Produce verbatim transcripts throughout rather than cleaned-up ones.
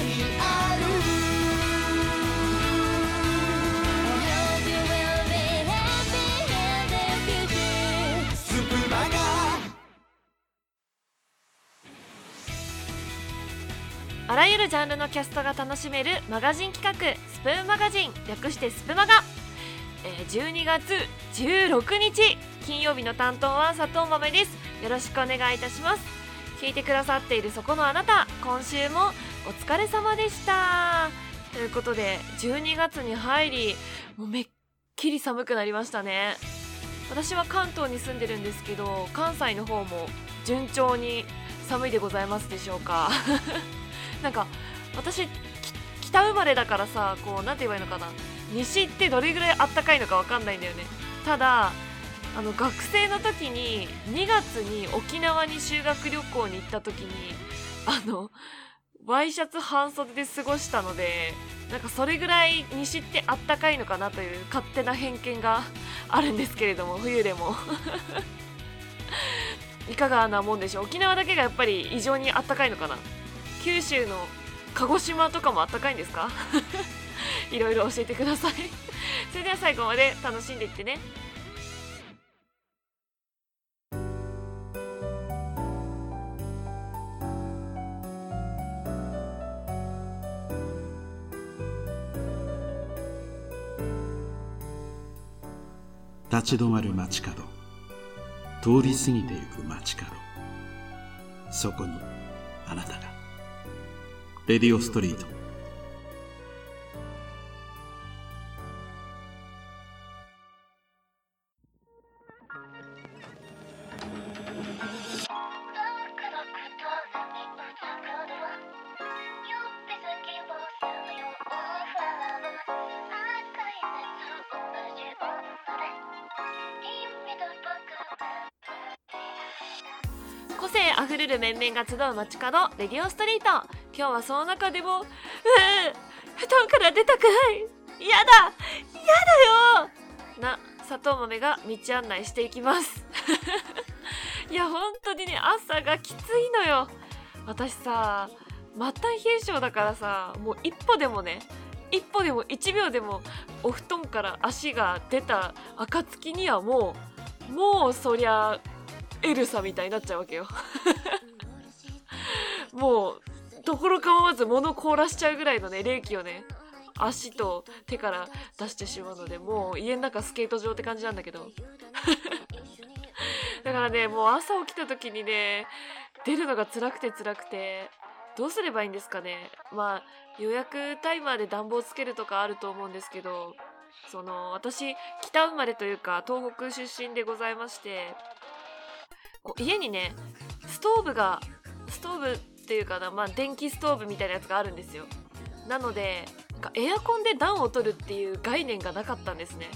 にある。あらゆるジャンルのキャストが楽しめるマガジン企画、スプーンマガジン、略してスプマガ。じゅうにがつじゅうろくにち金曜日の担当は砂糖豆です。よろしくお願いいたします。聞いてくださっているそこのあなた、今週もお疲れ様でした。ということでじゅうにがつに入り、もうめっきり寒くなりましたね。私は関東に住んでるんですけど、関西の方も順調に寒いでございますでしょうか。なんか私北生まれだからさ、こうなんて言えばいいのかな、西ってどれぐらいあったかいのかわかんないんだよね。ただあの学生の時ににがつに沖縄に修学旅行に行った時にあのワイシャツ半袖で過ごしたので、なんかそれぐらい西ってあったかいのかなという勝手な偏見があるんですけれども、冬でもいかがなもんでしょう。沖縄だけがやっぱり異常にあったかいのかな。九州の鹿児島とかもあったかいんですか？いろいろ教えてください。それでは最後まで楽しんでいってね。立ち止まる街角、通り過ぎてゆく街角、そこにあなたが。レディオストリート。個性あふれる面々が集う街角、レディオストリート。今日はその中でも、うう布団から出たくない、やだやだよな砂糖豆が道案内していきます。いや本当にね、朝がきついのよ。私さ、末端冷え性だからさ、もう一歩でもね、一歩でも一秒でもお布団から足が出た暁にはもうもうそりゃエルサみたいになっちゃうわけよ。もうところ構わず物凍らしちゃうぐらいのね、冷気をね、足と手から出してしまうので、もう家の中スケート場って感じなんだけど。だからね、もう朝起きた時にね、出るのが辛くて辛くて、どうすればいいんですかね。まあ予約タイマーで暖房つけるとかあると思うんですけど、その私北生まれというか東北出身でございまして、こう家にねストーブがストーブっていうかな、まあ、電気ストーブみたいなやつがあるんですよ。なのでなんかエアコンで暖を取るっていう概念がなかったんですね。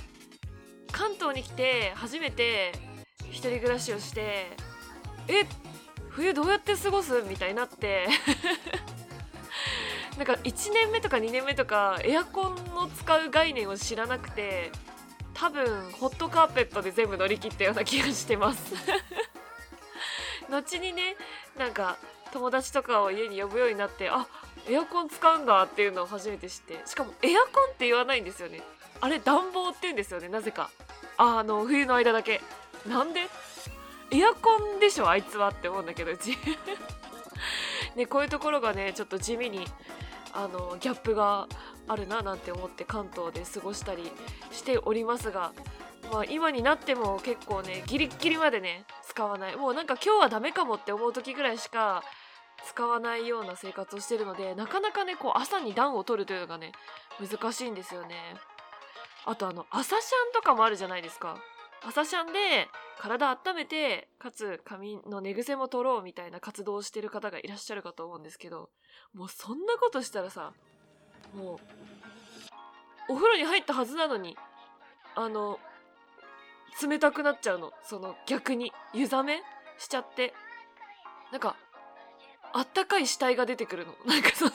関東に来て初めて一人暮らしをして、え冬どうやって過ごすみたいになってなんかいちねんめとかにねんめとかエアコンの使う概念を知らなくて、多分ホットカーペットで全部乗り切ったような気がしてます後にね、なんか友達とかを家に呼ぶようになって、あ、エアコン使うんだっていうのを初めて知って、しかもエアコンって言わないんですよね。あれ暖房って言うんですよね、なぜか。あ、あの冬の間だけ。なんでエアコンでしょあいつはって思うんだけど、うち、ね、こういうところがねちょっと地味にあのギャップがあるななんて思って関東で過ごしたりしておりますが、まあ、今になっても結構ねギリギリまでね使わない、もうなんか今日はダメかもって思う時ぐらいしか使わないような生活をしてるので、なかなかねこう朝に暖を取るというのがね難しいんですよね。あとあの朝シャンとかもあるじゃないですか。朝シャンで体温めて、かつ髪の寝癖も取ろうみたいな活動をしてる方がいらっしゃるかと思うんですけど、もうそんなことしたらさ、もうお風呂に入ったはずなのにあの冷たくなっちゃうの。その逆に湯冷めしちゃって、なんかあったかい死体が出てくるの。なんかその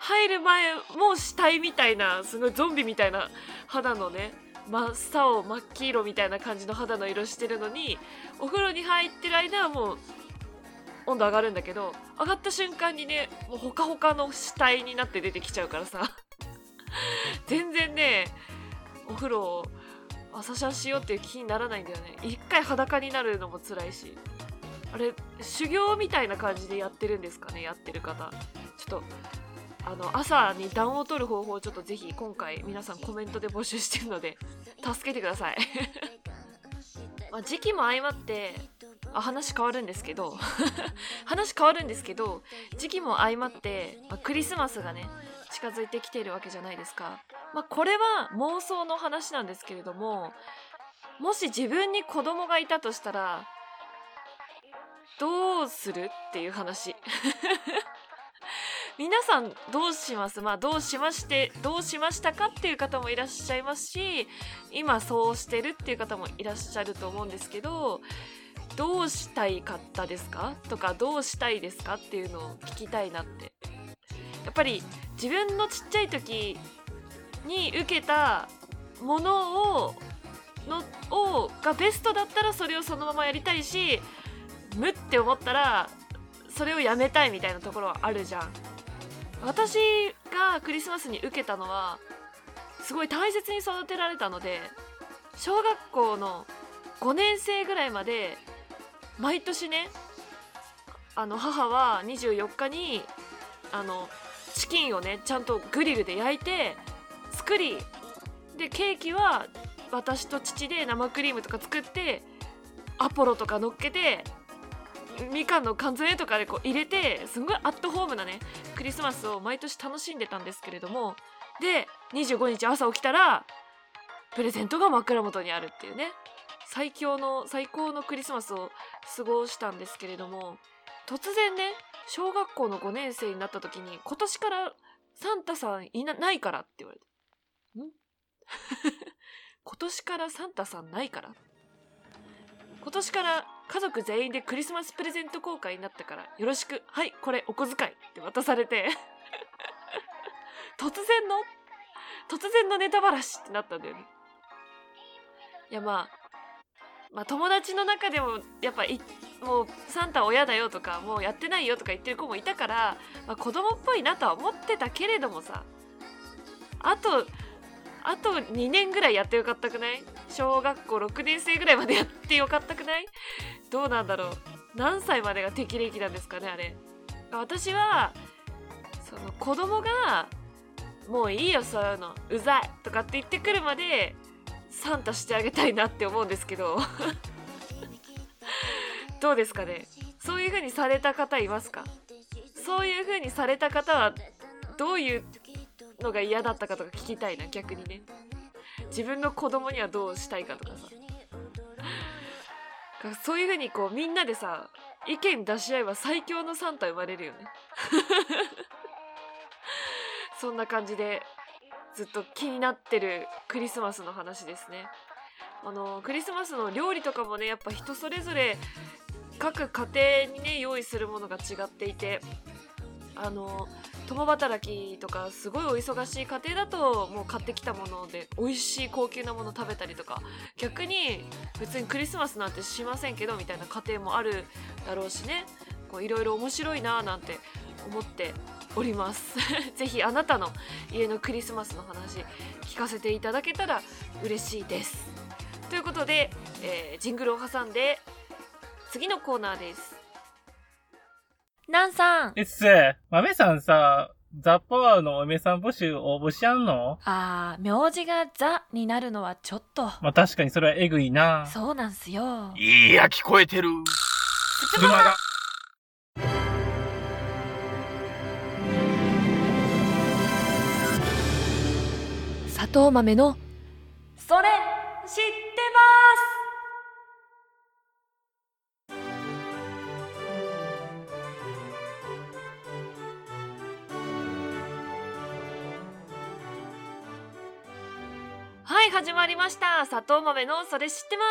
入る前も死体みたいな、すごいゾンビみたいな肌のね、真っ青真っ黄色みたいな感じの肌の色してるのに、お風呂に入ってる間はもう温度上がるんだけど、上がった瞬間にね、もうほかほかの死体になって出てきちゃうからさ全然ね、お風呂を朝シャンしようっていう気にならないんだよね。一回裸になるのも辛いし、あれ修行みたいな感じでやってるんですかね、やってる方。ちょっとあの朝に暖を取る方法をちょっとぜひ今回皆さんコメントで募集してるので助けてくださいまあ時期も相まってあ話変わるんですけど話変わるんですけど時期も相まって、まあ、クリスマスがね近づいてきているわけじゃないですか。まあ、これは妄想の話なんですけれども、もし自分に子供がいたとしたらどうするっていう話皆さんどうします、まあ、どうしましてどうしましたかっていう方もいらっしゃいますし、今そうしてるっていう方もいらっしゃると思うんですけど、どうしたいかったですかとか、どうしたいですかっていうのを聞きたいなって。やっぱり自分のちっちゃい時に受けたものをのをがベストだったらそれをそのままやりたいし、無って思ったらそれをやめたいみたいなところはあるじゃん。私がクリスマスに受けたのはすごい大切に育てられたので、小学校のごねん生ぐらいまで毎年ね、あの母はにじゅうよっかにあのチキンをねちゃんとグリルで焼いて作りで、ケーキは私と父で生クリームとか作ってアポロとか乗っけてみかんの缶詰とかでこう入れて、すごいアットホームなねクリスマスを毎年楽しんでたんですけれども、でにじゅうごにち朝起きたらプレゼントが枕元にあるっていうね、最強の最高のクリスマスを過ごしたんですけれども、突然ね小学校のごねん生になった時に今年からサンタさんいな、ないからって言われて、ん今年からサンタさんないから、今年から家族全員でクリスマスプレゼント公開になったからよろしく、はい、これお小遣いって渡されて突然の突然のネタばらしってなったんだよね。いや、まあ、まあ友達の中でもやっぱいもうサンタ親だよとかもうやってないよとか言ってる子もいたから、まあ、子供っぽいなとは思ってたけれどもさ、あとあとにねんぐらいやってよかったくない？小学校ろくねん生ぐらいまでやってよかったくない？どうなんだろう？何歳までが適齢期なんですかね、あれ。私はその子供がもういいよそういうのうざいとかって言ってくるまでサンタしてあげたいなって思うんですけどどうですかね、そういう風にされた方いますか？そういう風にされた方はどういうのが嫌だったかとか聞きたいな、逆にね。自分の子供にはどうしたいかとかさ、そういう風にこうみんなでさ意見出し合えば最強のサンタ生まれるよねそんな感じでずっと気になってるクリスマスの話ですね。あのクリスマスの料理とかもね、やっぱ人それぞれ各家庭にね用意するものが違っていて、あの共働きとかすごいお忙しい家庭だともう買ってきたもので美味しい高級なもの食べたりとか、逆に別にクリスマスなんてしませんけどみたいな家庭もあるだろうしね、いろいろ面白いなーなんて思っておりますぜひあなたの家のクリスマスの話聞かせていただけたら嬉しいです。ということで、えー、ジングルを挟んで次のコーナーです。なんさん。えっす、まめさんさ、ザ・パワーのお嫁さん募集応募しやんの？あー、名字がザになるのはちょっと。まあ、確かにそれはえぐいな。そうなんすよ。いや、聞こえてる。車が。砂糖豆の、それ、知ってます。はい、始まりました。砂糖豆のそれ知ってま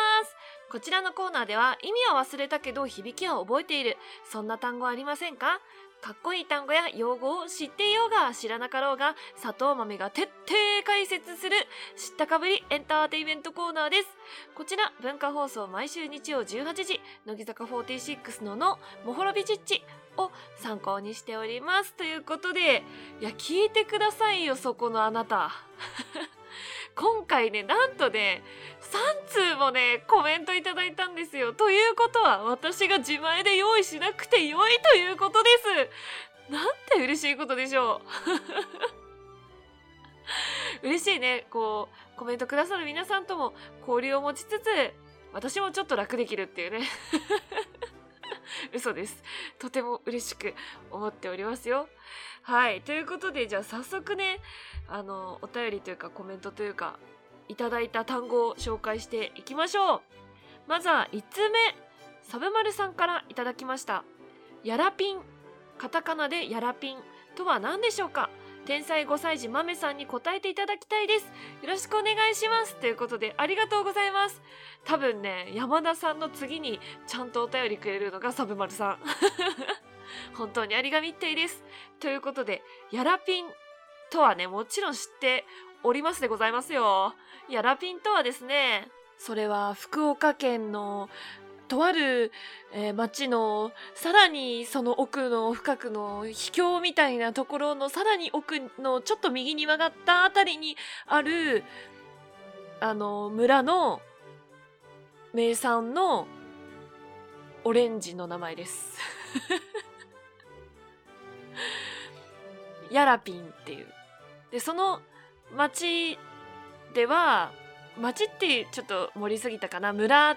す。こちらのコーナーでは、意味は忘れたけど響きは覚えている、そんな単語ありませんか？かっこいい単語や用語を知っていようが知らなかろうが、砂糖豆が徹底解説する知ったかぶりエンターテイメントコーナーです。こちら文化放送毎週日曜じゅうはちじ、乃木坂フォーティーシックスののもほろびちっちを参考にしております。ということで、いや聞いてくださいよ、そこのあなた今回ね、なんとねさんつうもねコメントいただいたんですよ。ということは、私が自前で用意しなくて良いということです。なんて嬉しいことでしょう嬉しいね。こうコメントくださる皆さんとも交流を持ちつつ、私もちょっと楽できるっていうね嘘です。とても嬉しく思っておりますよ。はい、ということで、じゃあ早速ね、あのお便りというかコメントというかいただいた単語を紹介していきましょう。まずはいつつめ、サブマルさんからいただきました。ヤラピン、カタカナでヤラピンとは何でしょうか？天才ごさい児まめさんに答えていただきたいです。よろしくお願いします。ということで、ありがとうございます。多分ね、山田さんの次にちゃんとお便りくれるのがサブマルさん本当にありがみっていです。ということで、ヤラピンとはね、もちろん知っておりますでございますよ。ヤラピンとはですね、それは福岡県のとある、えー、町のさらにその奥の深くの秘境みたいなところのさらに奥のちょっと右に曲がったあたりにあるあの村の名産のオレンジの名前ですヤラピンっていう。で、その町では、町ってちょっと盛りすぎたかな、村、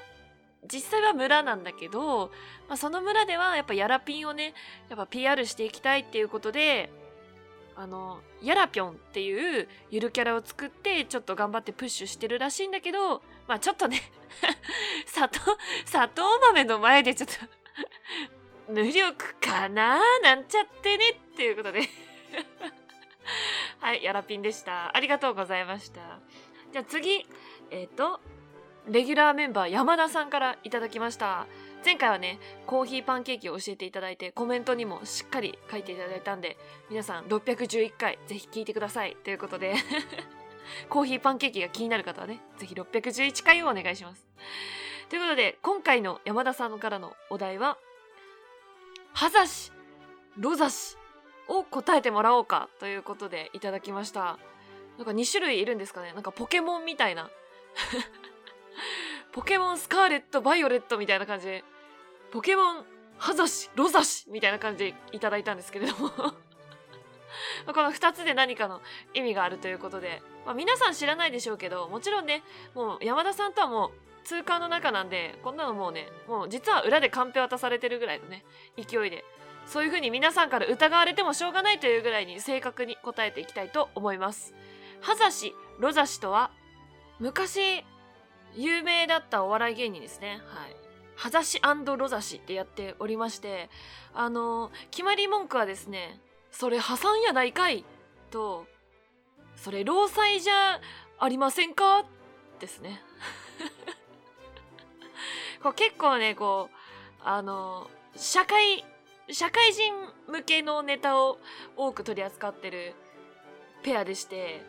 実際は村なんだけど、まあ、その村ではやっぱヤラピンをね、やっぱ ピーアール していきたいっていうことで、あのヤラピョンっていうゆるキャラを作ってちょっと頑張ってプッシュしてるらしいんだけど、まあちょっとね砂糖、砂糖豆の前でちょっと無力かななんちゃってねっていうことではい、ヤラピンでした。ありがとうございました。じゃあ次、えっとレギュラーメンバー山田さんからいただきました。前回はね、コーヒーパンケーキを教えていただいて、コメントにもしっかり書いていただいたんで、皆さんろっぴゃくじゅういっかいぜひ聞いてくださいということでコーヒーパンケーキが気になる方はね、ぜひろっぴゃくじゅういっかいをお願いします。ということで、今回の山田さんからのお題は葉ざし、ろざしを答えてもらおうかということでいただきました。なんかに種類いるんですかね。なんかポケモンみたいなポケモンスカーレット、バイオレットみたいな感じで、ポケモンハザシ、ロザシみたいな感じでいただいたんですけれどもこのふたつで何かの意味があるということで、まあ、皆さん知らないでしょうけど、もちろんね、もう山田さんとはもう通過の中なんで、こんなのもうね、もう実は裏でカンペ渡されてるぐらいのね勢いで、そういう風に皆さんから疑われてもしょうがないというぐらいに正確に答えていきたいと思います。ハザシ、ロザシとは昔有名だったお笑い芸人ですね。はい。ハザシ&ロザシってやっておりまして、あの、決まり文句はですね、それ破産やないかいと、それ労災じゃありませんかですねこう結構ね、こう、あの、社会、社会人向けのネタを多く取り扱ってるペアでして、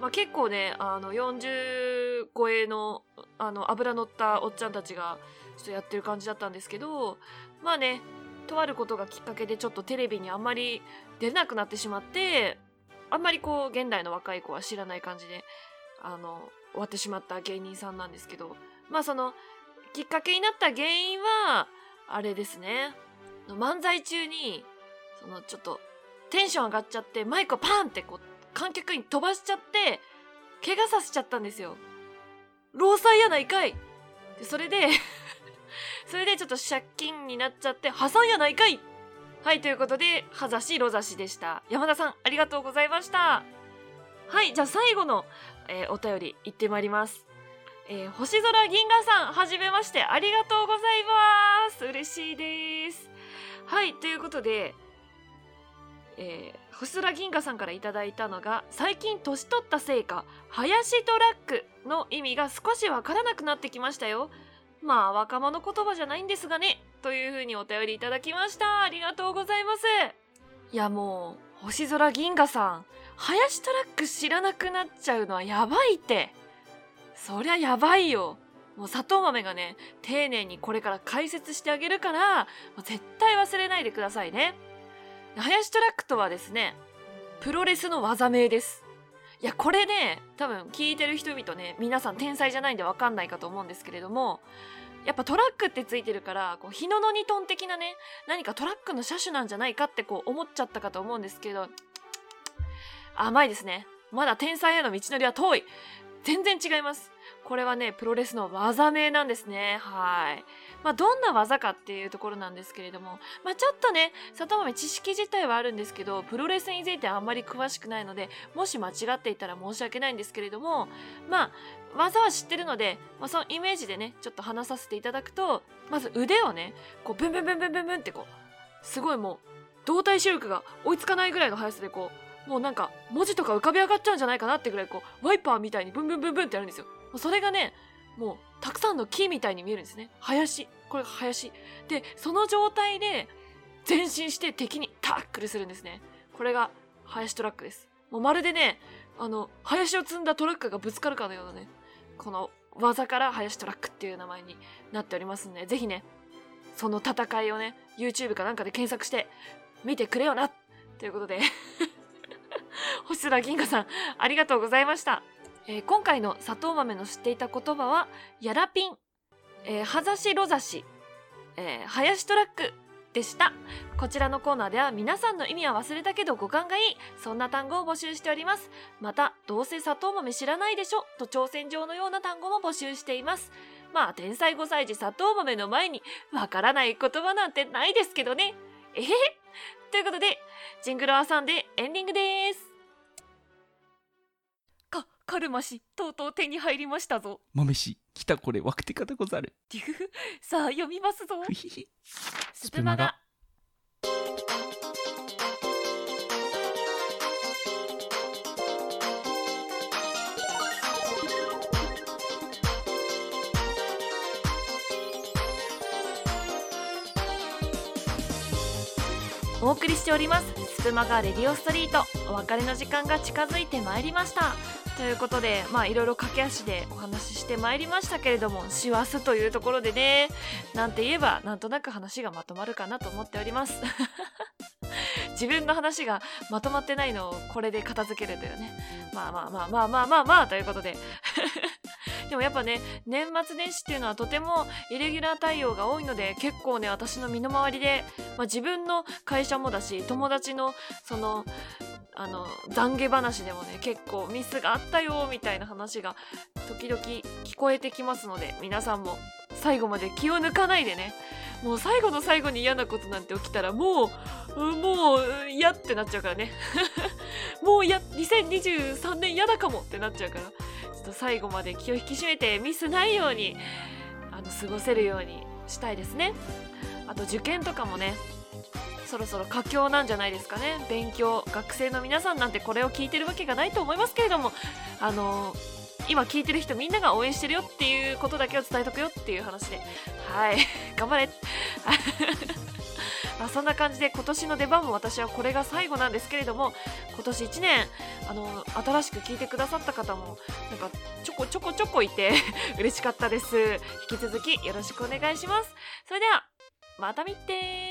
まあ、結構ね、あのよんじゅう超えのあの脂乗ったおっちゃんたちがちょっとやってる感じだったんですけど、まあね、とあることがきっかけでちょっとテレビにあんまり出なくなってしまって、あんまりこう現代の若い子は知らない感じであの終わってしまった芸人さんなんですけど、まあそのきっかけになった原因はあれですね、漫才中にそのちょっとテンション上がっちゃって、マイクをパンってこう観客に飛ばしちゃって怪我させちゃったんですよ。労災やないかい。でそれでそれでちょっと借金になっちゃって破産やないかい。はい、ということで葉ざしろざしでした。山田さん、ありがとうございました。はい、じゃあ最後の、えー、お便り行ってまいります。えー、星空銀河さん、はじめまして、ありがとうございます。嬉しいです。はい、ということで、えー、星空銀河さんからいただいたのが、最近年取ったせいか林トラックの意味が少しわからなくなってきましたよ。まあ若者言葉じゃないんですがね、というふうにお便りいただきました。ありがとうございます。いやもう星空銀河さん、林トラック知らなくなっちゃうのはやばいって。そりゃやばいよ。もう砂糖豆がね、丁寧にこれから解説してあげるから、絶対忘れないでくださいね。林トラックとはですね、プロレスの技名です。いや、これね、多分聞いてる人々ね、皆さん天才じゃないんでわかんないかと思うんですけれども、やっぱトラックってついてるから、こう日野のニトン的なね、何かトラックの車種なんじゃないかってこう思っちゃったかと思うんですけど、甘いですね。まだ天才への道のりは遠い。全然違います。これはね、プロレスの技名なんですね。はい。まあ、どんな技かっていうところなんですけれども、まあ、ちょっとね、砂糖豆知識自体はあるんですけど、プロレスについてはあんまり詳しくないので、もし間違っていたら申し訳ないんですけれども、まあ、技は知ってるので、まあ、そのイメージでね、ちょっと話させていただくと、まず腕をね、こう、ブンブンブンブンブンブンってこう、すごいもう、動体視力が追いつかないぐらいの速さでこう、もうなんか文字とか浮かび上がっちゃうんじゃないかなってぐらいこうワイパーみたいにブンブンブンブンってやるんですよ。それがね、もうたくさんの木みたいに見えるんですね。林、これが林で、その状態で前進して敵にタックルするんですね。これが林トラックです。もうまるでね、あの林を積んだトラックがぶつかるかのようなね、この技から林トラックっていう名前になっておりますので、ぜひね、その戦いをね YouTube かなんかで検索して見てくれよなということで星空銀河さん、ありがとうございました。えー、今回の砂糖豆の知っていた言葉はやらぴん、えー、はざしろざし、えー、はやしトラックでした。こちらのコーナーでは皆さんの意味は忘れたけど五感がいい、そんな単語を募集しております。また、どうせ砂糖豆知らないでしょと挑戦状のような単語も募集しています。まあ天才ごさい児砂糖豆の前にわからない言葉なんてないですけどね。えへへ。ということで、ジングルを挟んでエンディングです。か、カルマ氏、とうとう手に入りましたぞ。豆氏、来たこれ、わくてかでござる。さあ、読みますぞ。スプマガ。お送りしておりますスプマガレディオストリート、お別れの時間が近づいてまいりました。ということで、まあいろいろ駆け足でお話ししてまいりましたけれども、師走というところでね、なんて言えばなんとなく話がまとまるかなと思っております自分の話がまとまってないのをこれで片付けるというね、まあまあまあまあまあまあまあということででもやっぱね、年末年始っていうのはとてもイレギュラー対応が多いので、結構ね、私の身の回りで、まあ、自分の会社もだし、友達のそのあの懺悔話でもね、結構ミスがあったよみたいな話が時々聞こえてきますので、皆さんも最後まで気を抜かないでね。もう最後の最後に嫌なことなんて起きたらもうもう嫌ってなっちゃうからねもうやにせんにじゅうさんねん嫌だかもってなっちゃうから、ちょっと最後まで気を引き締めてミスないようにあの過ごせるようにしたいですね。あと受験とかもね、そろそろ佳境なんじゃないですかね。勉強、学生の皆さんなんてこれを聞いてるわけがないと思いますけれども、あの今聞いてる人みんなが応援してるよっていうことだけを伝えとくよっていう話で、はい頑張れまあそんな感じで今年の出番も私はこれが最後なんですけれども、今年いちねんあの新しく聞いてくださった方もなんかちょこちょこちょこいて嬉しかったです。引き続きよろしくお願いします。それではまた見て。